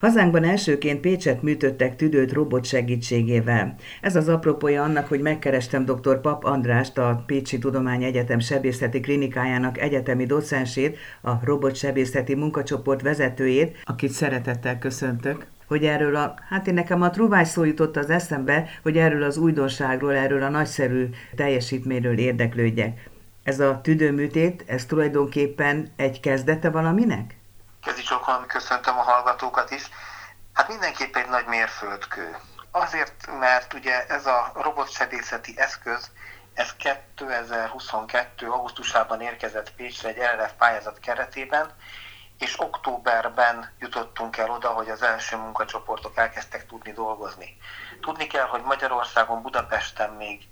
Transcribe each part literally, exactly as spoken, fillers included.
Hazánkban elsőként Pécset műtöttek tüdőt robot segítségével. Ez az apropója annak, hogy megkerestem doktor Pap Andrást, a Pécsi Tudományegyetem sebészeti klinikájának egyetemi docensét, a robotsebészeti munkacsoport vezetőjét, akit szeretettel köszöntök. Hogy erről a, hát én nekem a truvás szó jutott az eszembe, hogy erről az újdonságról, erről a nagyszerű teljesítményről érdeklődjek. Ez a tüdőműtét, ez tulajdonképpen egy kezdete valaminek? Kezdicsókolom, köszöntöm a hallgatókat is. Hát mindenképp egy nagy mérföldkő. Azért, mert ugye ez a robotsebészeti eszköz, ez kétezer-huszonkettő. augusztusában érkezett Pécsre egy er er ef pályázat keretében, és októberben jutottunk el oda, hogy az első munkacsoportok elkezdtek tudni dolgozni. Tudni kell, hogy Magyarországon, Budapesten még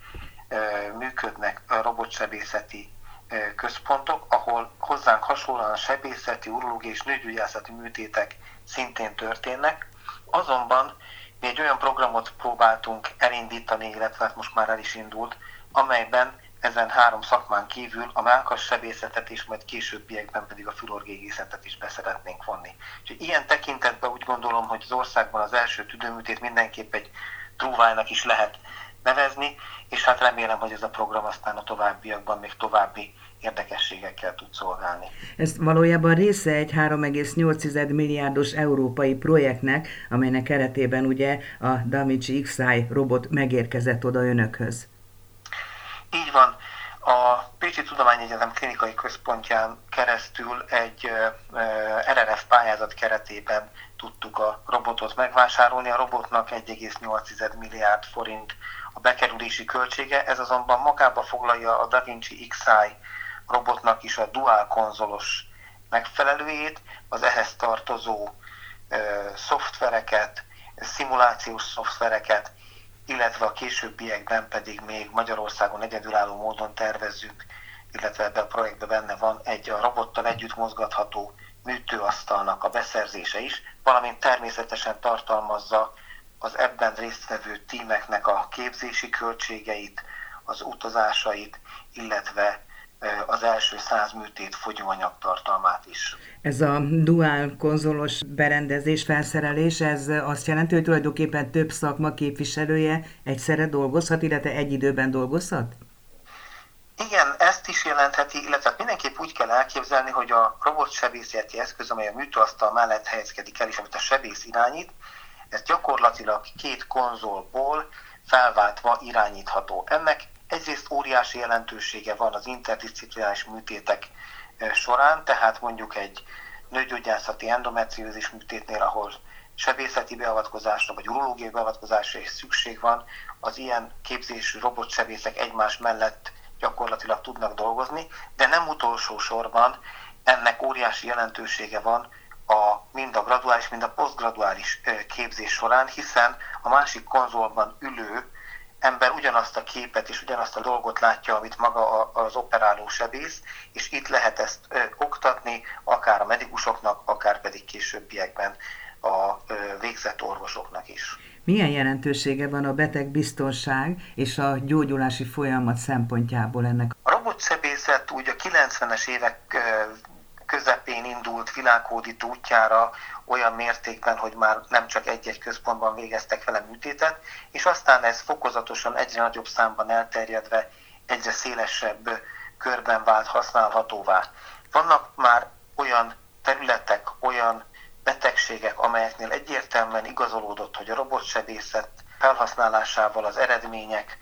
e, működnek a robotsebészeti e, központok, ahol hozzánk hasonlóan sebészeti, urológiai és nőgyógyászati műtétek szintén történnek. Azonban mi egy olyan programot próbáltunk elindítani, illetve most már el is indult, amelyben ezen három szakmán kívül a mellkassebészetet és majd későbbiekben pedig a fülorgégészetet is be szeretnénk vonni. Úgyhogy ilyen tekintetben úgy gondolom, hogy az országban az első tüdőműtét mindenképp egy trúvájnak is lehet nevezni, és hát remélem, hogy ez a program aztán a továbbiakban még további érdekességekkel tud szolgálni. Ez valójában része egy három egész nyolc milliárdos európai projektnek, amelynek keretében ugye a Da Vinci iksz i robot megérkezett oda önökhöz. Így van, a Pécsi Tudományegyetem klinikai központján keresztül egy er er ef pályázat keretében tudtuk a robotot megvásárolni. A robotnak egy egész nyolc milliárd forint a bekerülési költsége, ez azonban magába foglalja a Da Vinci iksz i robotnak is a dual konzolos megfelelőjét, az ehhez tartozó szoftvereket, szimulációs szoftvereket, illetve a későbbiekben pedig még Magyarországon egyedülálló módon tervezzük, illetve ebben a projektben benne van egy a robottal együtt mozgatható műtőasztalnak a beszerzése is, valamint természetesen tartalmazza az ebben résztvevő tímeknek a képzési költségeit, az utazásait, illetve az első száz műtét fogyóanyag tartalmát is. Ez a duál konzolos berendezés, felszerelés, ez azt jelenti, hogy tulajdonképpen több szakma képviselője egyszerre dolgozhat, illetve egy időben dolgozhat? Igen, ezt is jelentheti, illetve mindenképp úgy kell elképzelni, hogy a robotsebészeti eszköz, amely a műtőasztal mellett helyezkedik el, és amit a sebész irányít, ez gyakorlatilag két konzolból felváltva irányítható. Ennek egyrészt óriási jelentősége van az interdisziplinális műtétek során, tehát mondjuk egy nőgyógyászati endometriózis műtétnél, ahol sebészeti beavatkozásra vagy urológiai beavatkozásra is szükség van, az ilyen képzésű robotsebészek egymás mellett gyakorlatilag tudnak dolgozni, de nem utolsó sorban ennek óriási jelentősége van a mind a graduális, mind a posztgraduális képzés során, hiszen a másik konzolban ülő ember ugyanazt a képet és ugyanazt a dolgot látja, amit maga az operáló sebész, és itt lehet ezt ö, oktatni, akár a medikusoknak, akár pedig későbbiekben a ö, végzett orvosoknak is. Milyen jelentősége van a betegbiztonság és a gyógyulási folyamat szempontjából ennek? A robotsebészet úgy a kilencvenes évek ö, közepén indult világhódító útjára olyan mértékben, hogy már nem csak egy-egy központban végeztek vele műtétet, és aztán ez fokozatosan egyre nagyobb számban elterjedve, egyre szélesebb körben vált használhatóvá. Vannak már olyan területek, olyan betegségek, amelyeknél egyértelműen igazolódott, hogy a robotsebészet felhasználásával az eredmények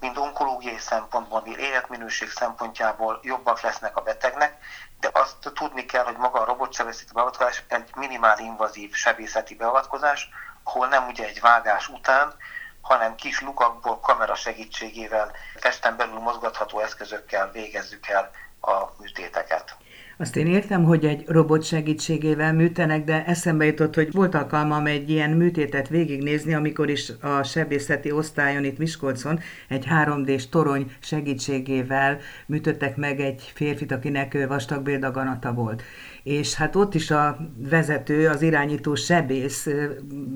mind onkológiai szempontból, mind életminőség szempontjából jobbak lesznek a betegnek, de azt tudni kell, hogy maga a robotsebészeti beavatkozás egy minimál invazív sebészeti beavatkozás, ahol nem ugye egy vágás után, hanem kis lukakból kamera segítségével, testen belül mozgatható eszközökkel végezzük el a műtéteket. Azt én értem, hogy egy robot segítségével műtenek, de eszembe jutott, hogy volt alkalmam egy ilyen műtétet végignézni, amikor is a sebészeti osztályon itt Miskolcon egy három dés torony segítségével műtöttek meg egy férfit, akinek vastag béldaganata volt. És hát ott is a vezető, az irányító sebész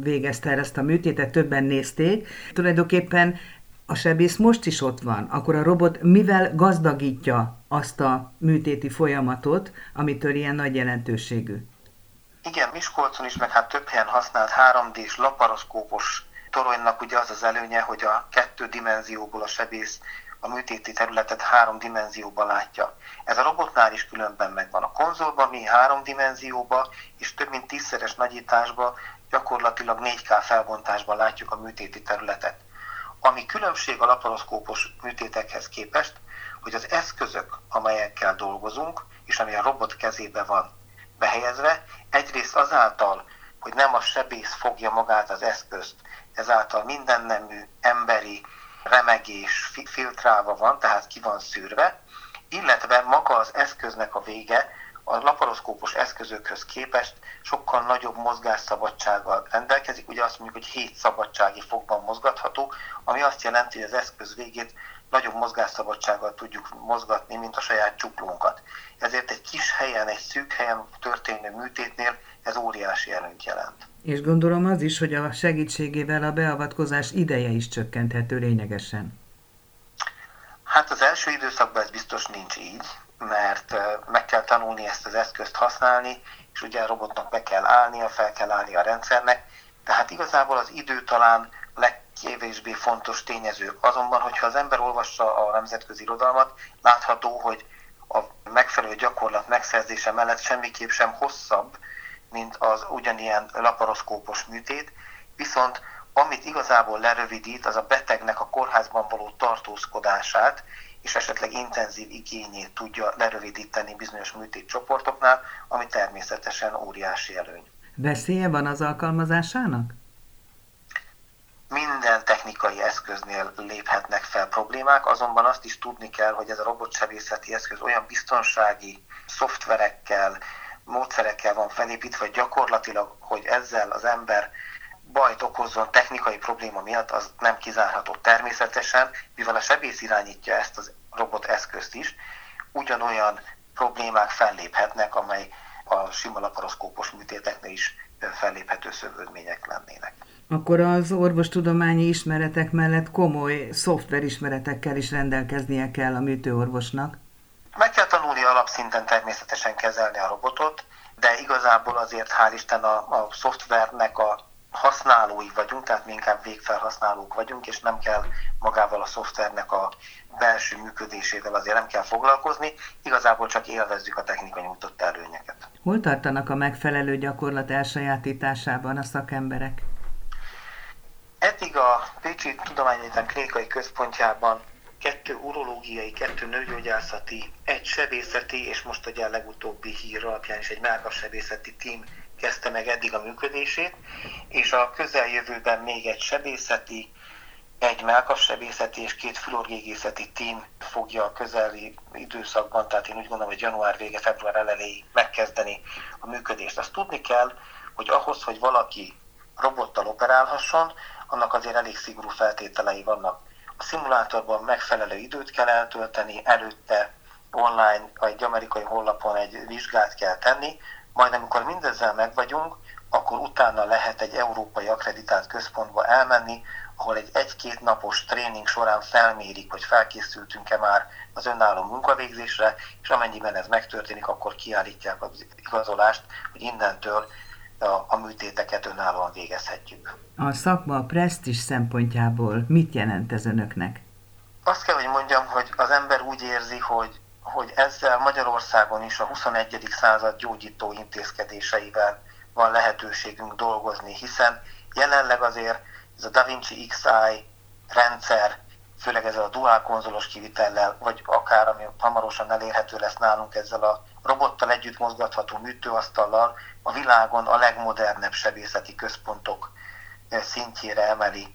végezte el ezt a műtétet, többen nézték. Tulajdonképpen a sebész most is ott van, akkor a robot mivel gazdagítja azt a műtéti folyamatot, amitől ilyen nagy jelentőségű? Igen, Miskolcon is, meg hát több helyen használt három dés laparoszkópos toronynak ugye az az előnye, hogy a kettő dimenzióból a sebész a műtéti területet három dimenzióban látja. Ez a robotnál is különben megvan. A konzolban mi három dimenzióban és több mint tízszeres nagyításban, gyakorlatilag négy ká felbontásban látjuk a műtéti területet. Ami különbség a laparoszkópos műtétekhez képest, hogy az eszközök, amelyekkel dolgozunk, és ami a robot kezébe van behelyezve, egyrészt azáltal, hogy nem a sebész fogja magát az eszközt, ezáltal minden nemű emberi remegés filtrálva van, tehát ki van szűrve, illetve maga az eszköznek a vége a laparoszkópos eszközökhöz képest sokkal nagyobb mozgásszabadsággal rendelkezik, ugye azt mondjuk, hogy hét szabadsági fokban mozgatható, ami azt jelenti, hogy az eszköz végét nagyobb mozgásszabadsággal tudjuk mozgatni, mint a saját csuklónkat. Ezért egy kis helyen, egy szűk helyen történő műtétnél ez óriási előnyt jelent. És gondolom az is, hogy a segítségével a beavatkozás ideje is csökkenthető lényegesen. Hát az első időszakban ez biztos nincs így, mert meg kell tanulni ezt az eszközt használni, és ugye a robotnak be kell állnia, fel kell állni a rendszernek, tehát igazából az idő talán legkevésbé fontos tényező. Azonban, hogyha az ember olvassa a nemzetközi irodalmat, látható, hogy a megfelelő gyakorlat megszerzése mellett semmiképp sem hosszabb, mint az ugyanilyen laparoszkópos műtét, viszont amit igazából lerövidít, az a betegnek a kórházban való tartózkodását, és esetleg intenzív igényét tudja lerövidíteni bizonyos műtétcsoportoknál, ami természetesen óriási előny. Veszélye van az alkalmazásának? Minden technikai eszköznél léphetnek fel problémák, azonban azt is tudni kell, hogy ez a robotsebészeti eszköz olyan biztonsági szoftverekkel, módszerekkel van felépítve, gyakorlatilag, hogy ezzel az ember bajt okozzon technikai probléma miatt, az nem kizárható természetesen, mivel a sebész irányítja ezt az robot eszközt is, ugyanolyan problémák felléphetnek, amely a sima laparoszkópos műtéteknél is felléphető szövődmények lennének. Akkor az orvostudományi ismeretek mellett komoly szoftverismeretekkel is rendelkeznie kell a műtőorvosnak? Meg kell tanulni alapszinten természetesen kezelni a robotot, de igazából azért hál' Isten a, a szoftvernek a használói vagyunk, tehát mi inkább végfelhasználók vagyunk, és nem kell magával a szoftvernek a belső működésével azért nem kell foglalkozni, igazából csak élvezzük a technika nyújtotta előnyeket. Hol tartanak a megfelelő gyakorlat elsajátításában a szakemberek? Eddig a Pécsi Tudományegyetem klinikai központjában kettő urológiai, kettő nőgyógyászati, egy sebészeti, és most ugye a legutóbbi hír alapján is egy mellkassebészeti tím kezdte meg eddig a működését, és a közeljövőben még egy sebészeti, egy mellkassebészeti és két fülorgégészeti tím fogja a közeli időszakban, tehát én úgy gondolom, hogy január vége, február elejéig megkezdeni a működést. Azt tudni kell, hogy ahhoz, hogy valaki robottal operálhasson, annak azért elég szigorú feltételei vannak. A szimulátorban megfelelő időt kell eltölteni, előtte online, egy amerikai honlapon egy vizsgát kell tenni, majd amikor mindezzel megvagyunk, akkor utána lehet egy európai akkreditált központba elmenni, ahol egy egy-két napos tréning során felmérik, hogy felkészültünk-e már az önálló munkavégzésre, és amennyiben ez megtörténik, akkor kiállítják az igazolást, hogy innentől a, a műtéteket önállóan végezhetjük. A szakma a presztízs szempontjából mit jelent ez önöknek? Azt kell, hogy mondjam, hogy az ember úgy érzi, hogy hogy ezzel Magyarországon is a huszonegyedik század gyógyító intézkedéseivel van lehetőségünk dolgozni, hiszen jelenleg azért ez a Da Vinci iksz i rendszer, főleg ezzel a duál konzolos kivitellel, vagy akár, ami hamarosan elérhető lesz nálunk, ezzel a robottal együtt mozgatható műtőasztallal a világon a legmodernebb sebészeti központok szintjére emeli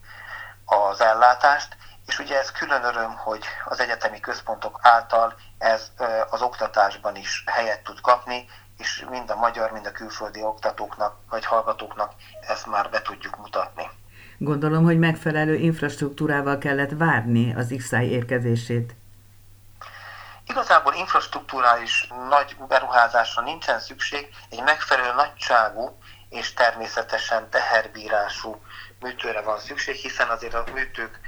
az ellátást. És ugye ez külön öröm, hogy az egyetemi központok által ez az oktatásban is helyet tud kapni, és mind a magyar, mind a külföldi oktatóknak vagy hallgatóknak ezt már be tudjuk mutatni. Gondolom, hogy megfelelő infrastruktúrával kellett várni az iksz i érkezését. Igazából infrastruktúrális nagy beruházásra nincsen szükség, egy megfelelő nagyságú és természetesen teherbírású műtőre van szükség, hiszen azért a műtők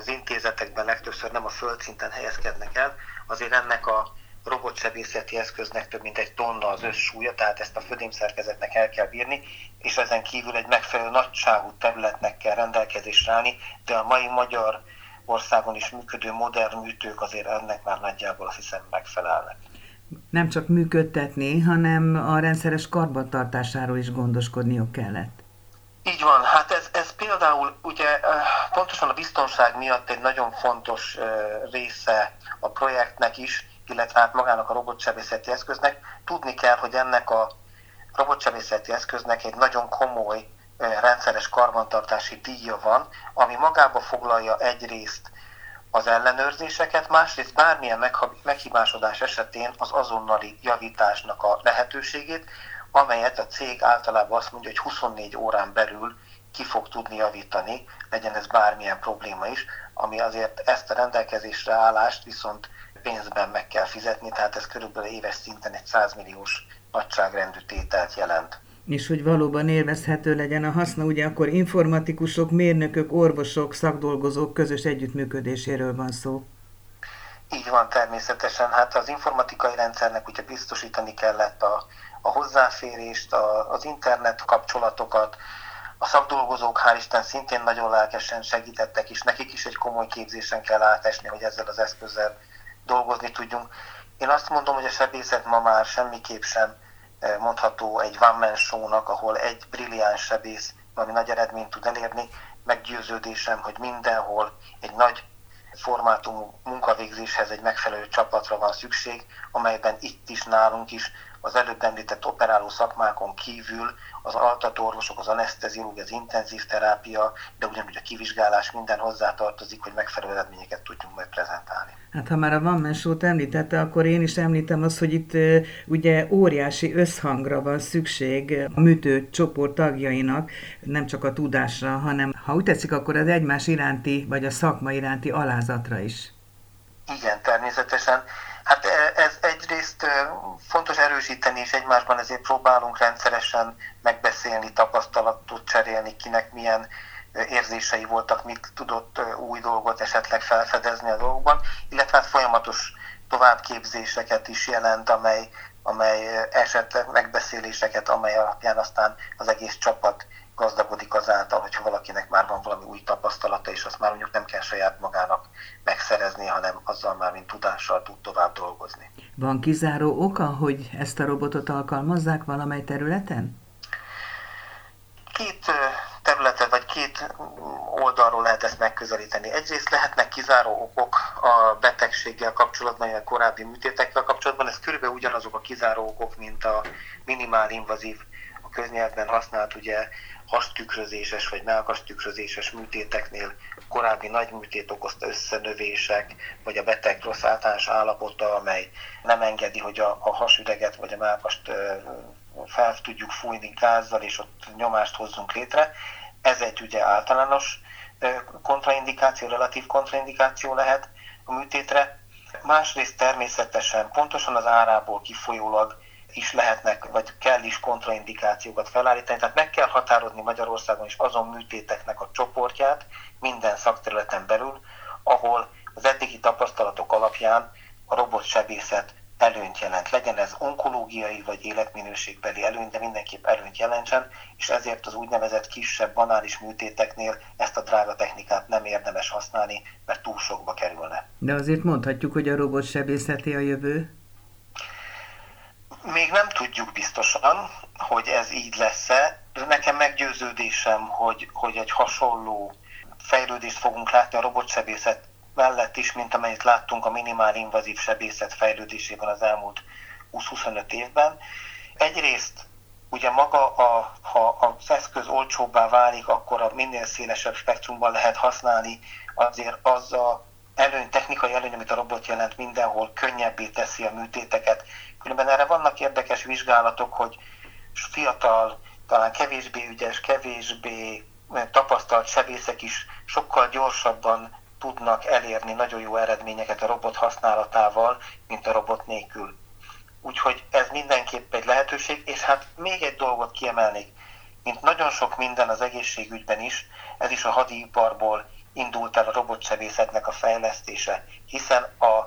az intézetekben legtöbbször nem a földszinten helyezkednek el, azért ennek a, robotsebészeti eszköznek több mint egy tonna az összsúlya, tehát ezt a födémszerkezetnek el kell bírni, és ezen kívül egy megfelelő nagyságú területnek kell rendelkezésre állni, de a mai Magyarországon is működő modern műtők azért ennek már nagyjából azt hiszem megfelelnek. Nem csak működtetni, hanem a rendszeres karbantartásáról is gondoskodniuk kellett. Így van, hát ez, ez például ugye pontosan a biztonság miatt egy nagyon fontos része a projektnek is, illetve hát magának a robotsebészeti eszköznek. Tudni kell, hogy ennek a robotsebészeti eszköznek egy nagyon komoly rendszeres karbantartási díja van, ami magába foglalja egyrészt az ellenőrzéseket, másrészt bármilyen meghibásodás esetén az azonnali javításnak a lehetőségét, amelyet a cég általában azt mondja, hogy huszonnégy órán belül ki fog tudni javítani, legyen ez bármilyen probléma is, ami azért ezt a rendelkezésre állást viszont pénzben meg kell fizetni, tehát ez körülbelül éves szinten egy száz milliós nagyságrendű tételt jelent. És hogy valóban élvezhető legyen a haszna, ugye akkor informatikusok, mérnökök, orvosok, szakdolgozók közös együttműködéséről van szó. Így van, természetesen. Hát az informatikai rendszernek ugye biztosítani kellett a, a hozzáférést, a, az internet kapcsolatokat. A szakdolgozók hál' Isten szintén nagyon lelkesen segítettek, és nekik is egy komoly képzésen kell átesni, hogy ezzel az eszközzel dolgozni tudjunk. Én azt mondom, hogy a sebészet ma már semmiképp sem mondható egy one-man show-nak, ahol egy brilliáns sebész valami nagy eredményt tud elérni. Meggyőződésem, hogy mindenhol egy nagy formátumú munkavégzéshez egy megfelelő csapatra van szükség, amelyben itt is, nálunk is, az előbb említett operáló szakmákon kívül az altatóorvosok, az aneszteziológia, az intenzív terápia, de ugyanúgy a kivizsgálás minden hozzátartozik, hogy megfelelő eredményeket tudjunk majd prezentálni. Hát ha már a One Man Show-t említette, akkor én is említem azt, hogy itt ugye óriási összhangra van szükség a műtő csoport tagjainak, nem csak a tudásra, hanem ha úgy tetszik, akkor az egymás iránti, vagy a szakma iránti alázatra is. Igen, természetesen. Hát ez egyrészt fontos erősíteni, és egymásban ezért próbálunk rendszeresen megbeszélni, tapasztalatot cserélni, kinek milyen érzései voltak, mit tudott új dolgot esetleg felfedezni a dolgokban, illetve hát folyamatos továbbképzéseket is jelent, amely, amely esetleg megbeszéléseket, amely alapján aztán az egész csapat gazdagodik azáltal, hogyha valakinek már van valami új tapasztalata, és azt már mondjuk nem kell saját magának megszerezni, hanem azzal már, mint tudással tud tovább dolgozni. Van kizáró oka, hogy ezt a robotot alkalmazzák valamely területen? Két területen, vagy két oldalról lehet ezt megközelíteni. Egyrészt lehetnek kizáró okok a betegséggel kapcsolatban, a korábbi műtétekkel kapcsolatban. Ez körülbelül ugyanazok a kizáró okok, mint a minimál invazív, a köznyelvben használt ugye hastükrözéses vagy melkastükrözéses műtéteknél korábbi nagy műtét okozta összenövések, vagy a beteg rossz általános állapota, amely nem engedi, hogy a, a hasüreget vagy a melkast fel tudjuk fújni gázzal, és ott nyomást hozzunk létre. Ez egy ugye általános kontraindikáció, relatív kontraindikáció lehet a műtétre. Másrészt természetesen pontosan az árából kifolyólag is lehetnek, vagy kell is kontraindikációkat felállítani, tehát meg kell határozni Magyarországon is azon műtéteknek a csoportját minden szakterületen belül, ahol az eddigi tapasztalatok alapján a robotsebészet előnyt jelent. Legyen ez onkológiai vagy életminőségbeli előny, de mindenképp előnyt jelentsen, és ezért az úgynevezett kisebb, banális műtéteknél ezt a drága technikát nem érdemes használni, mert túl sokba kerülne. De azért mondhatjuk, hogy a robotsebészeti a jövő? Még nem tudjuk biztosan, hogy ez így lesz-e. Nekem meggyőződésem, hogy, hogy egy hasonló fejlődést fogunk látni a robotsebészet mellett is, mint amelyet láttunk a minimál invazív sebészet fejlődésében az elmúlt húsz-huszonöt évben. Egyrészt ugye maga, a, ha az eszköz olcsóbbá válik, akkor a minél szélesebb spektrumban lehet használni, azért az a előny, technikai előny, amit a robot jelent, mindenhol könnyebbé teszi a műtéteket. Különben erre vannak érdekes vizsgálatok, hogy fiatal, talán kevésbé ügyes, kevésbé tapasztalt sebészek is sokkal gyorsabban tudnak elérni nagyon jó eredményeket a robot használatával, mint a robot nélkül. Úgyhogy ez mindenképp egy lehetőség, és hát még egy dolgot kiemelnék, mint nagyon sok minden az egészségügyben is, ez is a hadiiparból indult el a robotsebészetnek a fejlesztése, hiszen a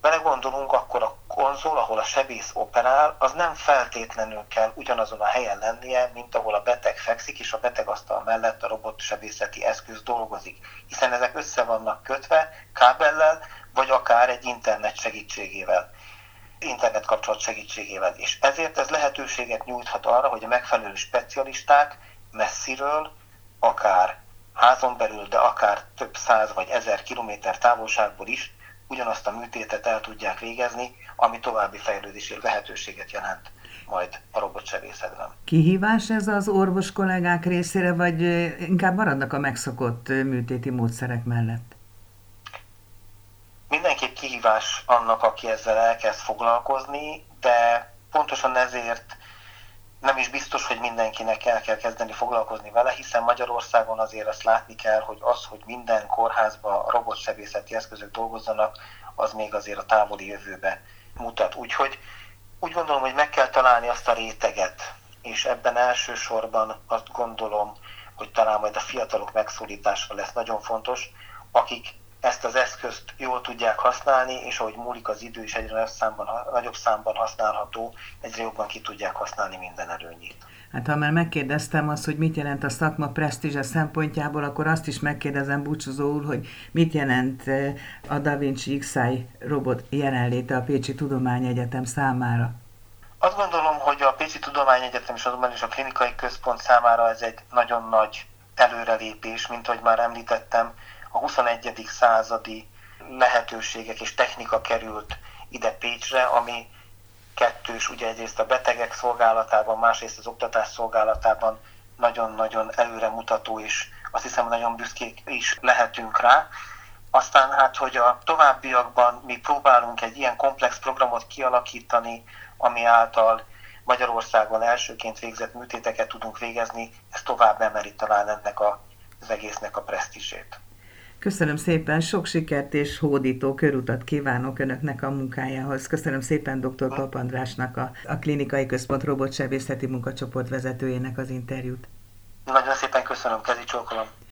belegondolunk, akkor a konzol, ahol a sebész operál, az nem feltétlenül kell ugyanazon a helyen lennie, mint ahol a beteg fekszik, és a betegasztal mellett a robotsebészeti eszköz dolgozik, hiszen ezek össze vannak kötve kábellel, vagy akár egy internet segítségével, internetkapcsolat segítségével. És ezért ez lehetőséget nyújthat arra, hogy a megfelelő specialisták messziről, akár házon belül, de akár több száz vagy ezer kilométer távolságból is ugyanazt a műtétet el tudják végezni, ami további fejlődési lehetőséget jelent majd a robotsebészetben. Kihívás ez az orvos kollégák részére, vagy inkább maradnak a megszokott műtéti módszerek mellett? Mindenképp kihívás annak, aki ezzel elkezd foglalkozni, de pontosan ezért nem is biztos, hogy mindenkinek el kell kezdeni foglalkozni vele, hiszen Magyarországon azért azt látni kell, hogy az, hogy minden kórházban robotsebészeti eszközök dolgozzanak, az még azért a távoli jövőbe mutat. Úgyhogy úgy gondolom, hogy meg kell találni azt a réteget, és ebben elsősorban azt gondolom, hogy talán majd a fiatalok megszólítása lesz nagyon fontos, akik ezt az eszközt jól tudják használni, és ahogy múlik az idő is egyre számban, nagyobb számban használható, egyre jobban ki tudják használni minden előnyét. Hát ha már megkérdeztem azt, hogy mit jelent a szakma presztízse szempontjából, akkor azt is megkérdezem búcsúzóul, hogy mit jelent a Da Vinci iksz i robot jelenléte a Pécsi Tudományegyetem számára? Azt gondolom, hogy a Pécsi Tudományegyetem és azonban is a klinikai központ számára ez egy nagyon nagy előrelépés, mint ahogy már említettem, a huszonegyedik századi lehetőségek és technika került ide Pécsre, ami kettős, ugye egyrészt a betegek szolgálatában, másrészt az oktatás szolgálatában nagyon-nagyon előremutató, és azt hiszem, nagyon büszkék is lehetünk rá. Aztán hát, hogy a továbbiakban mi próbálunk egy ilyen komplex programot kialakítani, ami által Magyarországon elsőként végzett műtéteket tudunk végezni, ez tovább emeli talán ennek a, az egésznek a presztízsét. Köszönöm szépen, sok sikert és hódító körutat kívánok önöknek a munkájához. Köszönöm szépen doktor Pap Andrásnak, a, a Klinikai Központ Robotsebészeti Munkacsoport vezetőjének az interjút. Nagyon szépen köszönöm, kezi csókolom.